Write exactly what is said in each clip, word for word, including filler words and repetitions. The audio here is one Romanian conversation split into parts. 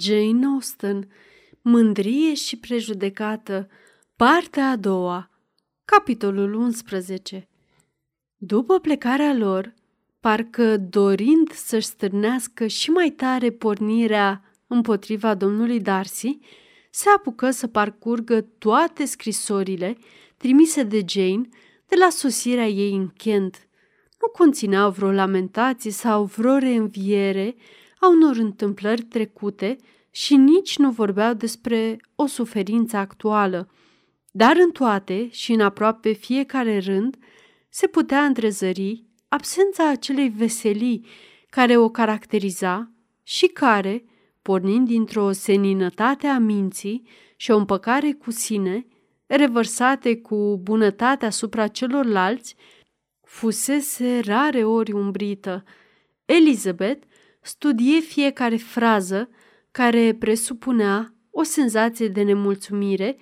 Jane Austen, Mândrie și prejudecată, partea a doua, capitolul unsprezece. După plecarea lor, parcă dorind să-și stârnească și mai tare pornirea împotriva domnului Darcy, se apucă să parcurgă toate scrisorile trimise de Jane de la sosirea ei în Kent. Nu conțineau vreo lamentație sau vreo reînviere a unor întâmplări trecute și nici nu vorbeau despre o suferință actuală. Dar în toate și în aproape fiecare rând se putea întrezări absența acelei veselii care o caracteriza și care, pornind dintr-o seninătate a minții și o împăcare cu sine, revărsate cu bunătate asupra celorlalți, fusese rareori umbrită. Elizabeth studie fiecare frază care presupunea o senzație de nemulțumire,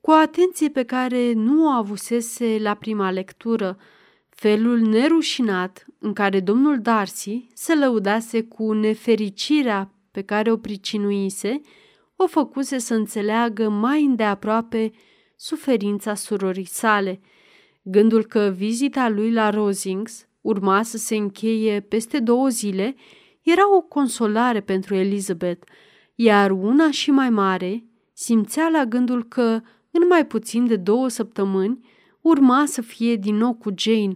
cu o atenție pe care nu o avusese la prima lectură. Felul nerușinat în care domnul Darcy se lăudase cu nefericirea pe care o pricinuise, o făcuse să înțeleagă mai îndeaproape suferința surorii sale. Gândul că vizita lui la Rosings urma să se încheie peste două zile era o consolare pentru Elizabeth, iar una și mai mare simțea la gândul că în mai puțin de două săptămâni urma să fie din nou cu Jane,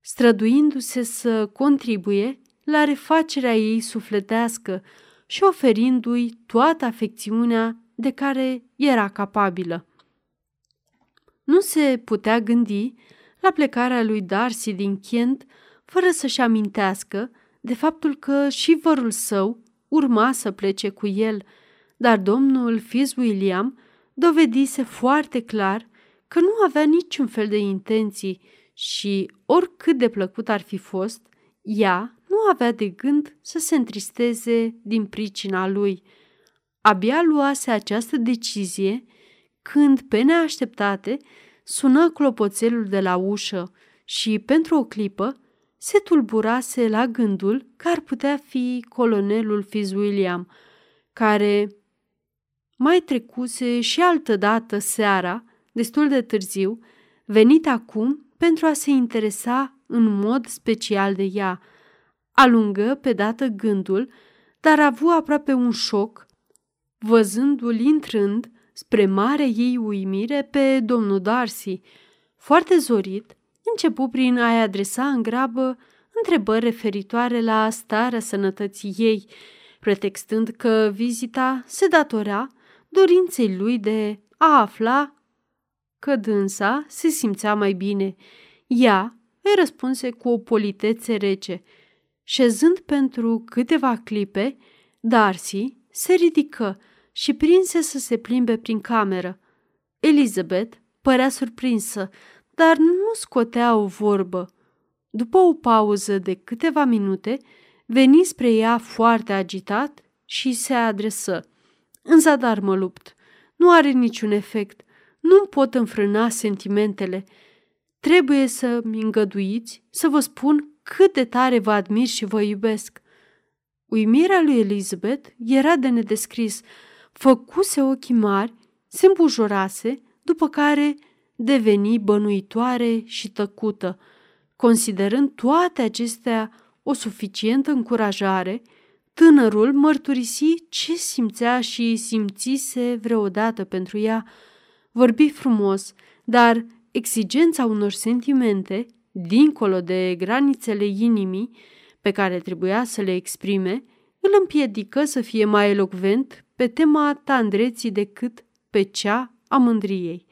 străduindu-se să contribuie la refacerea ei sufletească și oferindu-i toată afecțiunea de care era capabilă. Nu se putea gândi la plecarea lui Darcy din Kent fără să-și amintească de faptul că și vărul său urma să plece cu el, dar domnul Fitzwilliam dovedise foarte clar că nu avea niciun fel de intenții și, oricât de plăcut ar fi fost, ea nu avea de gând să se întristeze din pricina lui. Abia luase această decizie când, pe neașteptate, sună clopoțelul de la ușă și, pentru o clipă, se tulburase la gândul că ar putea fi colonelul Fitzwilliam, care mai trecuse și altădată seara, destul de târziu, venit acum pentru a se interesa în mod special de ea. Alungă pe dată gândul, dar avu aproape un șoc, văzându-l intrând, spre mare ei uimire, pe domnul Darcy. Foarte zorit, începu prin a-i adresa în grabă întrebări referitoare la starea sănătății ei, pretextând că vizita se datorea dorinței lui de a afla că dânsa se simțea mai bine. Ea îi răspunse cu o politețe rece. Șezând pentru câteva clipe, Darcy se ridică și prinse să se plimbe prin cameră. Elizabeth părea surprinsă, dar nu scotea o vorbă. După o pauză de câteva minute, veni spre ea foarte agitat și se adresă. În zadar mă lupt. Nu are niciun efect. Nu-mi pot înfrâna sentimentele. Trebuie să-mi îngăduiți să vă spun cât de tare vă admir și vă iubesc. Uimirea lui Elizabeth era de nedescris. Făcuse ochii mari, se îmbujorase, după care deveni bănuitoare și tăcută. Considerând toate acestea o suficientă încurajare, tânărul mărturisi ce simțea și simțise vreodată pentru ea. Vorbi frumos, dar exigența unor sentimente, dincolo de granițele inimii pe care trebuia să le exprime, îl împiedică să fie mai elocvent pe tema tandreții decât pe cea a mândriei.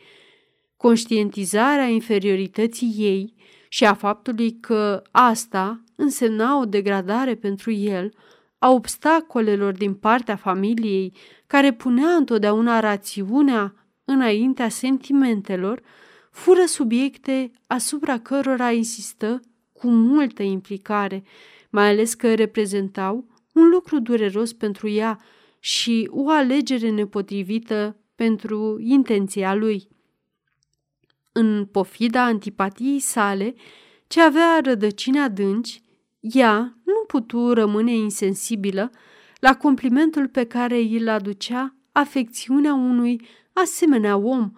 Conștientizarea inferiorității ei și a faptului că asta însemna o degradare pentru el, a obstacolelor din partea familiei, care punea întotdeauna rațiunea înaintea sentimentelor, fură subiecte asupra cărora insistă cu multă implicare, mai ales că reprezentau un lucru dureros pentru ea și o alegere nepotrivită pentru intenția lui. În pofida antipatiei sale, ce avea rădăcini adânci, ea nu putu rămâne insensibilă la complimentul pe care îl aducea afecțiunea unui asemenea om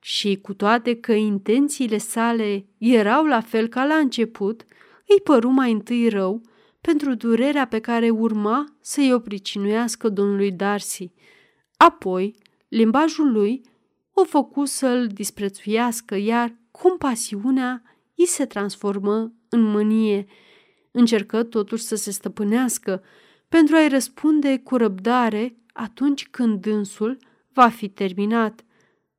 și, cu toate că intențiile sale erau la fel ca la început, îi păru mai întâi rău pentru durerea pe care urma să-i o pricinuiască domnului Darcy. Apoi, limbajul lui o făcu să-l disprețuiască, iar compasiunea îi se transformă în mânie. Încercă totuși să se stăpânească pentru a-i răspunde cu răbdare atunci când dânsul va fi terminat.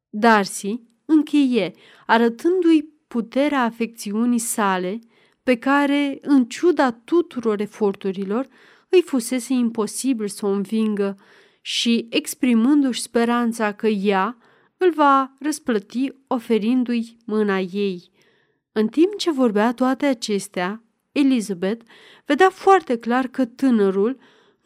Darcy încheie, arătându-i puterea afecțiunii sale, pe care, în ciuda tuturor eforturilor, îi fusese imposibil să o învingă, și exprimându-și speranța că ea îl va răsplăti oferindu-i mâna ei. În timp ce vorbea toate acestea, Elizabeth vedea foarte clar că tânărul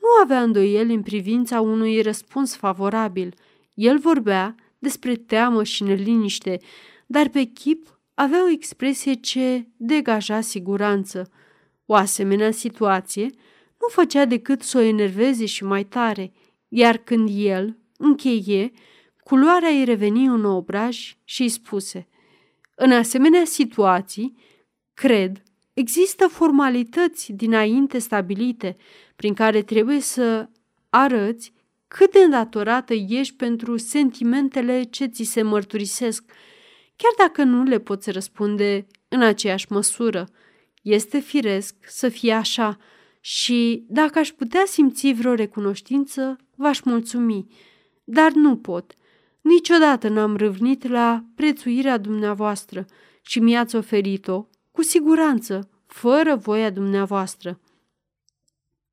nu avea îndoieli în privința unui răspuns favorabil. El vorbea despre teamă și neliniște, dar pe chip avea o expresie ce degaja siguranță. O asemenea situație nu făcea decât să o enerveze și mai tare, iar când el încheie, culoarea îi reveni în obraj și îi spuse: „În asemenea situații, cred, există formalități dinainte stabilite prin care trebuie să arăți cât de îndatorată ești pentru sentimentele ce ți se mărturisesc, chiar dacă nu le poți răspunde în aceeași măsură. Este firesc să fie așa și, dacă aș putea simți vreo recunoștință, v-aș mulțumi, dar nu pot. Niciodată n-am râvnit la prețuirea dumneavoastră și mi-ați oferit-o, cu siguranță, fără voia dumneavoastră.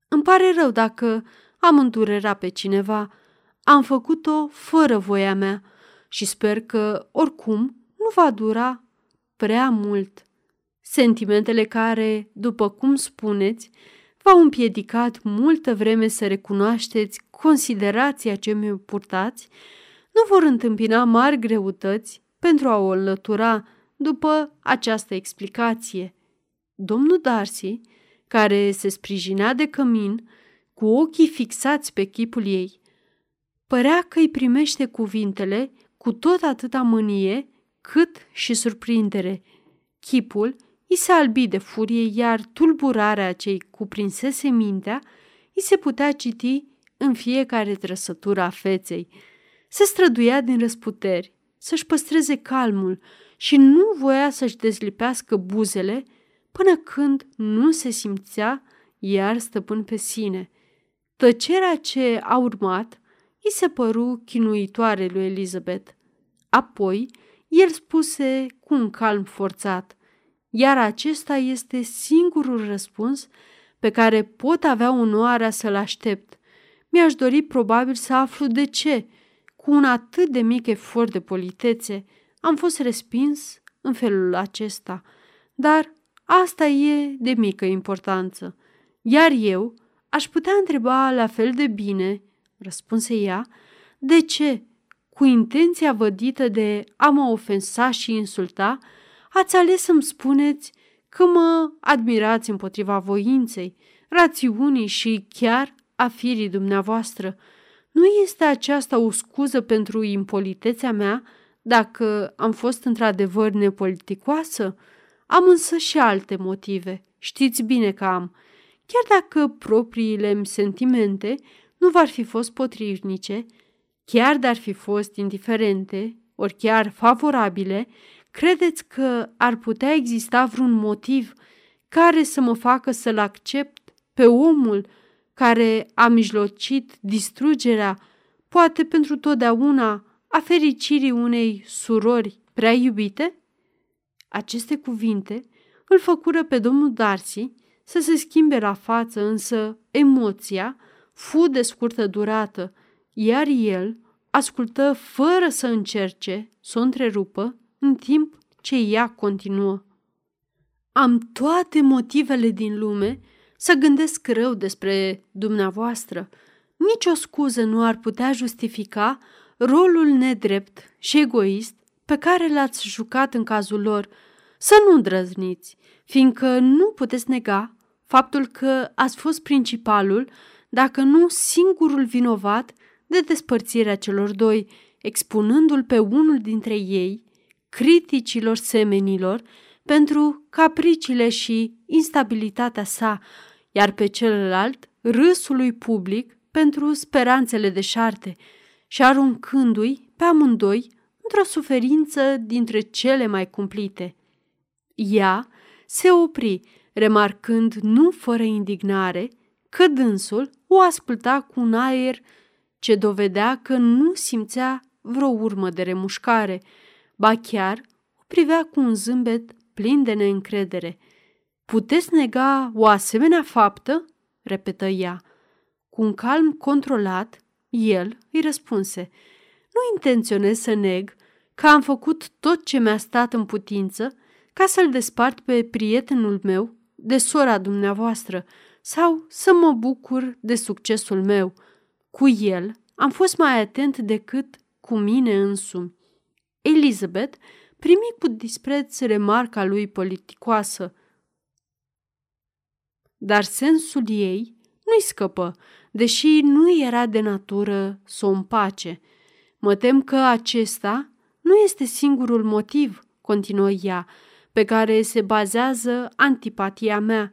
Îmi pare rău dacă am îndurerat pe cineva. Am făcut-o fără voia mea și sper că, oricum, nu va dura prea mult. Sentimentele care, după cum spuneți, v-au împiedicat multă vreme să recunoașteți considerația ce mi-o purtați, nu vor întâmpina mari greutăți pentru a o înlătura după această explicație." Domnul Darcy, care se sprijinea de cămin, cu ochii fixați pe chipul ei, părea că îi primește cuvintele cu tot atâta mânie cât și surprindere. Chipul i se albi de furie, iar tulburarea ce îi cuprinsese mintea i se putea citi în fiecare trăsătură a feței. Se străduia din răsputeri să-și păstreze calmul și nu voia să-și dezlipească buzele până când nu se simțea iar stăpân pe sine. Tăcerea ce a urmat i se păru chinuitoare lui Elizabeth. Apoi, el spuse cu un calm forțat: „Iar acesta este singurul răspuns pe care pot avea onoarea să-l aștept. Mi-aș dori probabil să aflu de ce, cu un atât de mic efort de politețe, am fost respins în felul acesta, dar asta e de mică importanță. Iar eu aș putea întreba la fel de bine," răspunse ea, „de ce, cu intenția vădită de a mă ofensa și insulta, ați ales să-mi spuneți că mă admirați împotriva voinței, rațiunii și chiar a firii dumneavoastră. Nu este aceasta o scuză pentru impolitețea mea, dacă am fost într-adevăr nepoliticoasă? Am însă și alte motive. Știți bine că am. Chiar dacă propriile-mi sentimente nu v-ar fi fost potrivnice, chiar de-ar fi fost indiferente, ori chiar favorabile, credeți că ar putea exista vreun motiv care să mă facă să-l accept pe omul care a mijlocit distrugerea, poate pentru totdeauna, a fericirii unei surori prea iubite?" Aceste cuvinte îl făcură pe domnul Darcy să se schimbe la față, însă emoția fu de scurtă durată, iar el ascultă fără să încerce să o întrerupă, în timp ce ea continuă: „Am toate motivele din lume să gândesc rău despre dumneavoastră. Nici o scuză nu ar putea justifica rolul nedrept și egoist pe care l-ați jucat în cazul lor. Să nu îndrăzniți, fiindcă nu puteți nega faptul că ați fost principalul dacă nu singurul vinovat de despărțirea celor doi, expunându-l pe unul dintre ei, criticilor semenilor, pentru capriciile și instabilitatea sa, iar pe celălalt râsului public pentru speranțele deșarte și aruncându-i pe amândoi într-o suferință dintre cele mai cumplite. Ea se opri, remarcând nu fără indignare că dânsul o asculta cu un aer ce dovedea că nu simțea vreo urmă de remușcare, ba chiar o privea cu un zâmbet plin de neîncredere. "Puteți nega o asemenea faptă?" repetă ea. Cu un calm controlat, el îi răspunse: "Nu intenționez să neg că am făcut tot ce mi-a stat în putință ca să-l despart pe prietenul meu de sora dumneavoastră sau să mă bucur de succesul meu. Cu el am fost mai atent decât cu mine însumi." Elizabeth primi cu dispreț remarca lui politicoasă, dar sensul ei nu-i scăpă, deși nu era de natură să o împace. "Mă tem că acesta nu este singurul motiv", continuă ea, "pe care se bazează antipatia mea.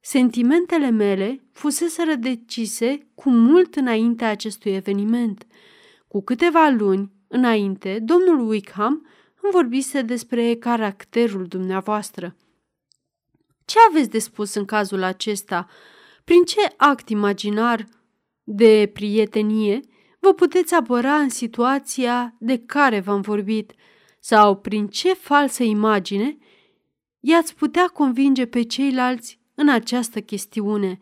Sentimentele mele fuseseră decise cu mult înaintea acestui eveniment. Cu câteva luni înainte, domnul Wickham îmi vorbise despre caracterul dumneavoastră." "Ce aveți de spus în cazul acesta? Prin ce act imaginar de prietenie vă puteți apăra în situația de care v-am vorbit? Sau prin ce falsă imagine i-ați putea convinge pe ceilalți în această chestiune?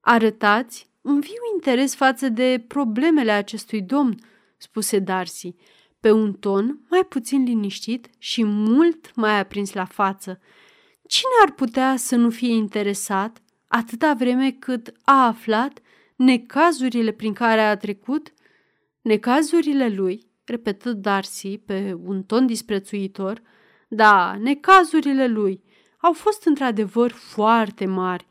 Arătați un viu interes față de problemele acestui domn", spuse Darcy, pe un ton mai puțin liniștit și mult mai aprins la față. "Cine ar putea să nu fie interesat atâta vreme cât a aflat necazurile prin care a trecut?" "Necazurile lui", repetă Darcy pe un ton disprețuitor, "da, necazurile lui au fost într-adevăr foarte mari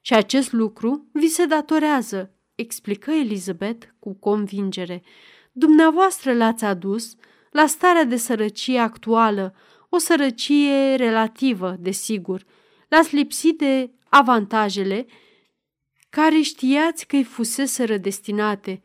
și acest lucru vi se datorează", explică Elizabeth cu convingere. "Dumneavoastră l-ați adus la starea de sărăcie actuală, o sărăcie relativă, desigur. L-ați lipsit de avantajele care știați că îi fuseseră destinate.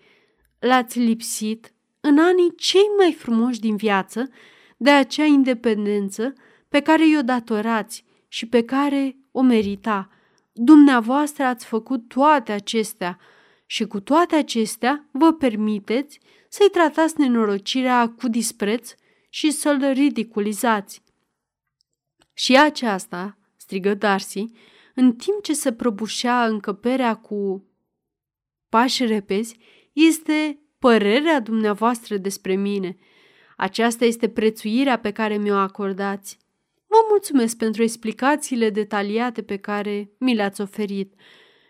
L-ați lipsit în anii cei mai frumoși din viață de acea independență pe care i-o datorați și pe care o merita. Dumneavoastră ați făcut toate acestea și cu toate acestea vă permiteți să-i tratați nenorocirea cu dispreț și să-l ridiculizați." "Și aceasta", strigă Darcy, în timp ce se prăbușea încăperea cu pași repezi, "este părerea dumneavoastră despre mine. Aceasta este prețuirea pe care mi-o acordați. Vă mulțumesc pentru explicațiile detaliate pe care mi le-ați oferit.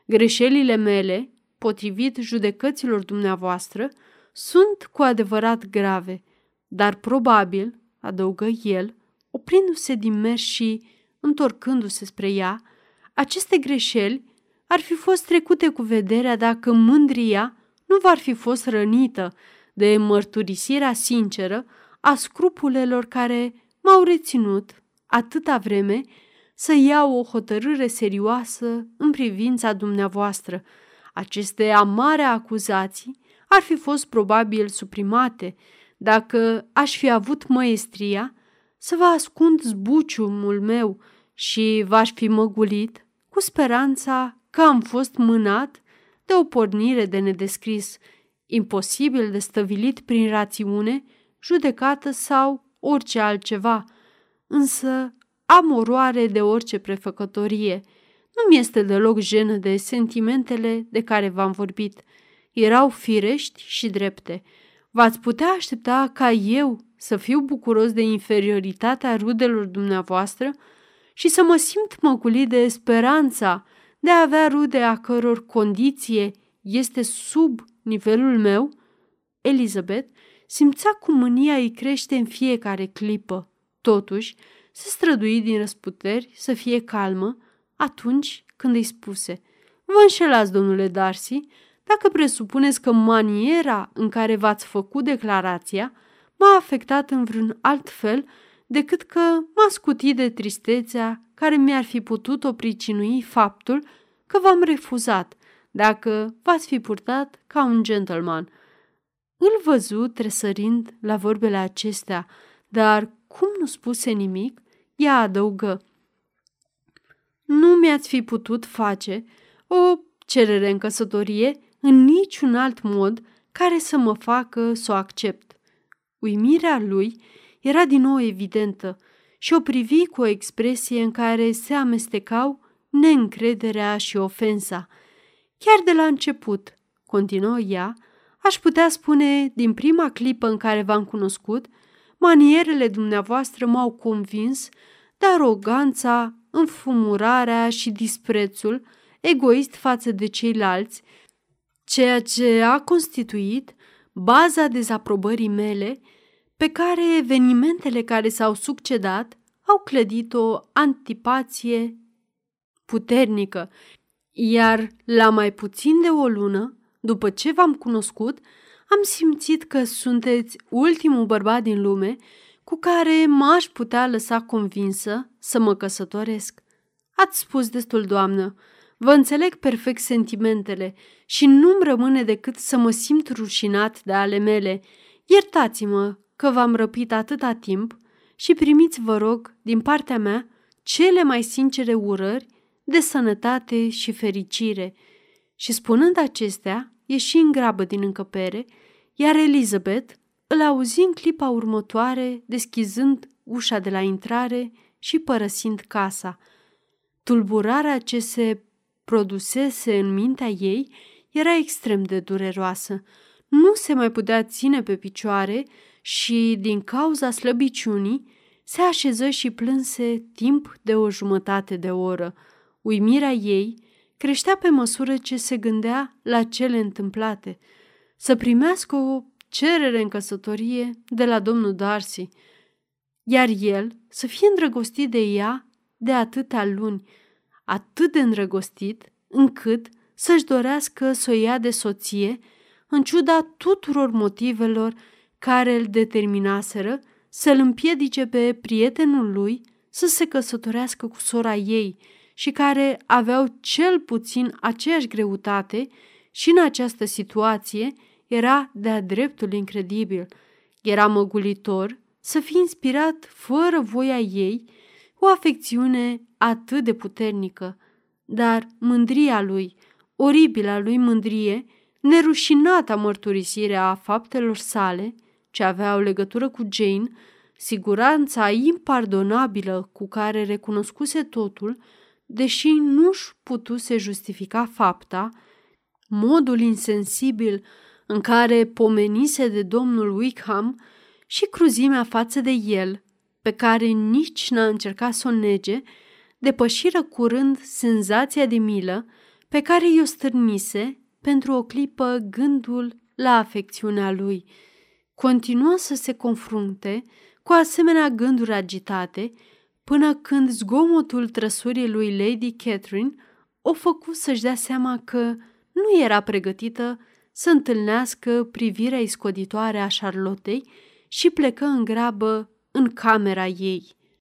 Greșelile mele, potrivit judecăților dumneavoastră, sunt cu adevărat grave, dar probabil", adăugă el, oprindu-se din mers și întorcându-se spre ea, "aceste greșeli ar fi fost trecute cu vederea dacă mândria nu v-ar fi fost rănită de mărturisirea sinceră a scrupulelor care m-au reținut atâta vreme să iau o hotărâre serioasă în privința dumneavoastră. Aceste amare acuzații ar fi fost probabil suprimate dacă aș fi avut măestria să vă ascund zbuciumul meu și v-aș fi măgulit cu speranța că am fost mânat de o pornire de nedescris, imposibil de stăvilit prin rațiune, judecată sau orice altceva. Însă am oroare de orice prefăcătorie. Nu mi-este deloc jenă de sentimentele de care v-am vorbit. Erau firești și drepte. V-ați putea aștepta ca eu să fiu bucuros de inferioritatea rudelor dumneavoastră și să mă simt măgulit de speranța de a avea rude a căror condiție este sub nivelul meu?" Elizabeth simțea cum mânia îi crește în fiecare clipă. Totuși, se strădui din răsputeri să fie calmă atunci când îi spuse: "Vă înșelați, domnule Darcy, dacă presupuneți că maniera în care v-ați făcut declarația m-a afectat în vreun alt fel decât că m-a scutit de tristețea care mi-ar fi putut o pricinui faptul că v-am refuzat, dacă v-ați fi purtat ca un gentleman. Îl văzut tresărind la vorbele acestea, dar cum nu spuse nimic, ea adăugă: nu mi-ați fi putut face o cerere în căsătorie în niciun alt mod care să mă facă să o accept. Uimirea lui era din nou evidentă și o privi cu o expresie în care se amestecau neîncrederea și ofensa. Chiar de la început, continuă ea, aș putea spune, din prima clipă în care v-am cunoscut, manierele dumneavoastră m-au convins de aroganța, înfumurarea și disprețul egoist față de ceilalți, ceea ce a constituit baza dezaprobării mele, pe care evenimentele care s-au succedat au clădit o antipatie puternică, iar la mai puțin de o lună, după ce v-am cunoscut, am simțit că sunteți ultimul bărbat din lume cu care m-aș putea lăsa convinsă să mă căsătoresc. Ați spus destul, doamnă, vă înțeleg perfect sentimentele și nu-mi rămâne decât să mă simt rușinat de ale mele. Iertați-mă că v-am răpit atâta timp și primiți, vă rog, din partea mea, cele mai sincere urări de sănătate și fericire. Și spunând acestea, ieși în grabă din încăpere, iar Elizabeth îl auzi în clipa următoare, deschizând ușa de la intrare și părăsind casa. Tulburarea ce se produsese în mintea ei era extrem de dureroasă. Nu se mai putea ține pe picioare și, din cauza slăbiciunii, se așeză și plânse timp de o jumătate de oră. Uimirea ei creștea pe măsură ce se gândea la cele întâmplate. Să primească o cerere în căsătorie de la domnul Darcy, iar el să fie îndrăgostit de ea de atâtea luni, atât de îndrăgostit încât să-și dorească să o ia de soție, în ciuda tuturor motivelor care îl determinaseră să-l împiedice pe prietenul lui să se căsătorească cu sora ei, și care aveau cel puțin aceeași greutate și în această situație era de-a dreptul incredibil. Era măgulitor să fi inspirat fără voia ei o afecțiune atât de puternică, dar mândria lui, oribila lui mândrie, nerușinata mărturisire a faptelor sale, ce aveau legătură cu Jane, siguranța impardonabilă cu care recunoscuse totul, deși nu-și putuse justifica fapta, modul insensibil în care pomenise de domnul Wickham și cruzimea față de el, pe care nici n-a încercat să o nege, depășiră curând senzația de milă pe care i-o stârnise pentru o clipă gândul la afecțiunea lui. Continuă să se confrunte cu asemenea gânduri agitate, până când zgomotul trăsurii lui Lady Catherine o făcu să-și dea seama că nu era pregătită să întâlnească privirea iscoditoare a Charlottei și plecă în grabă în camera ei.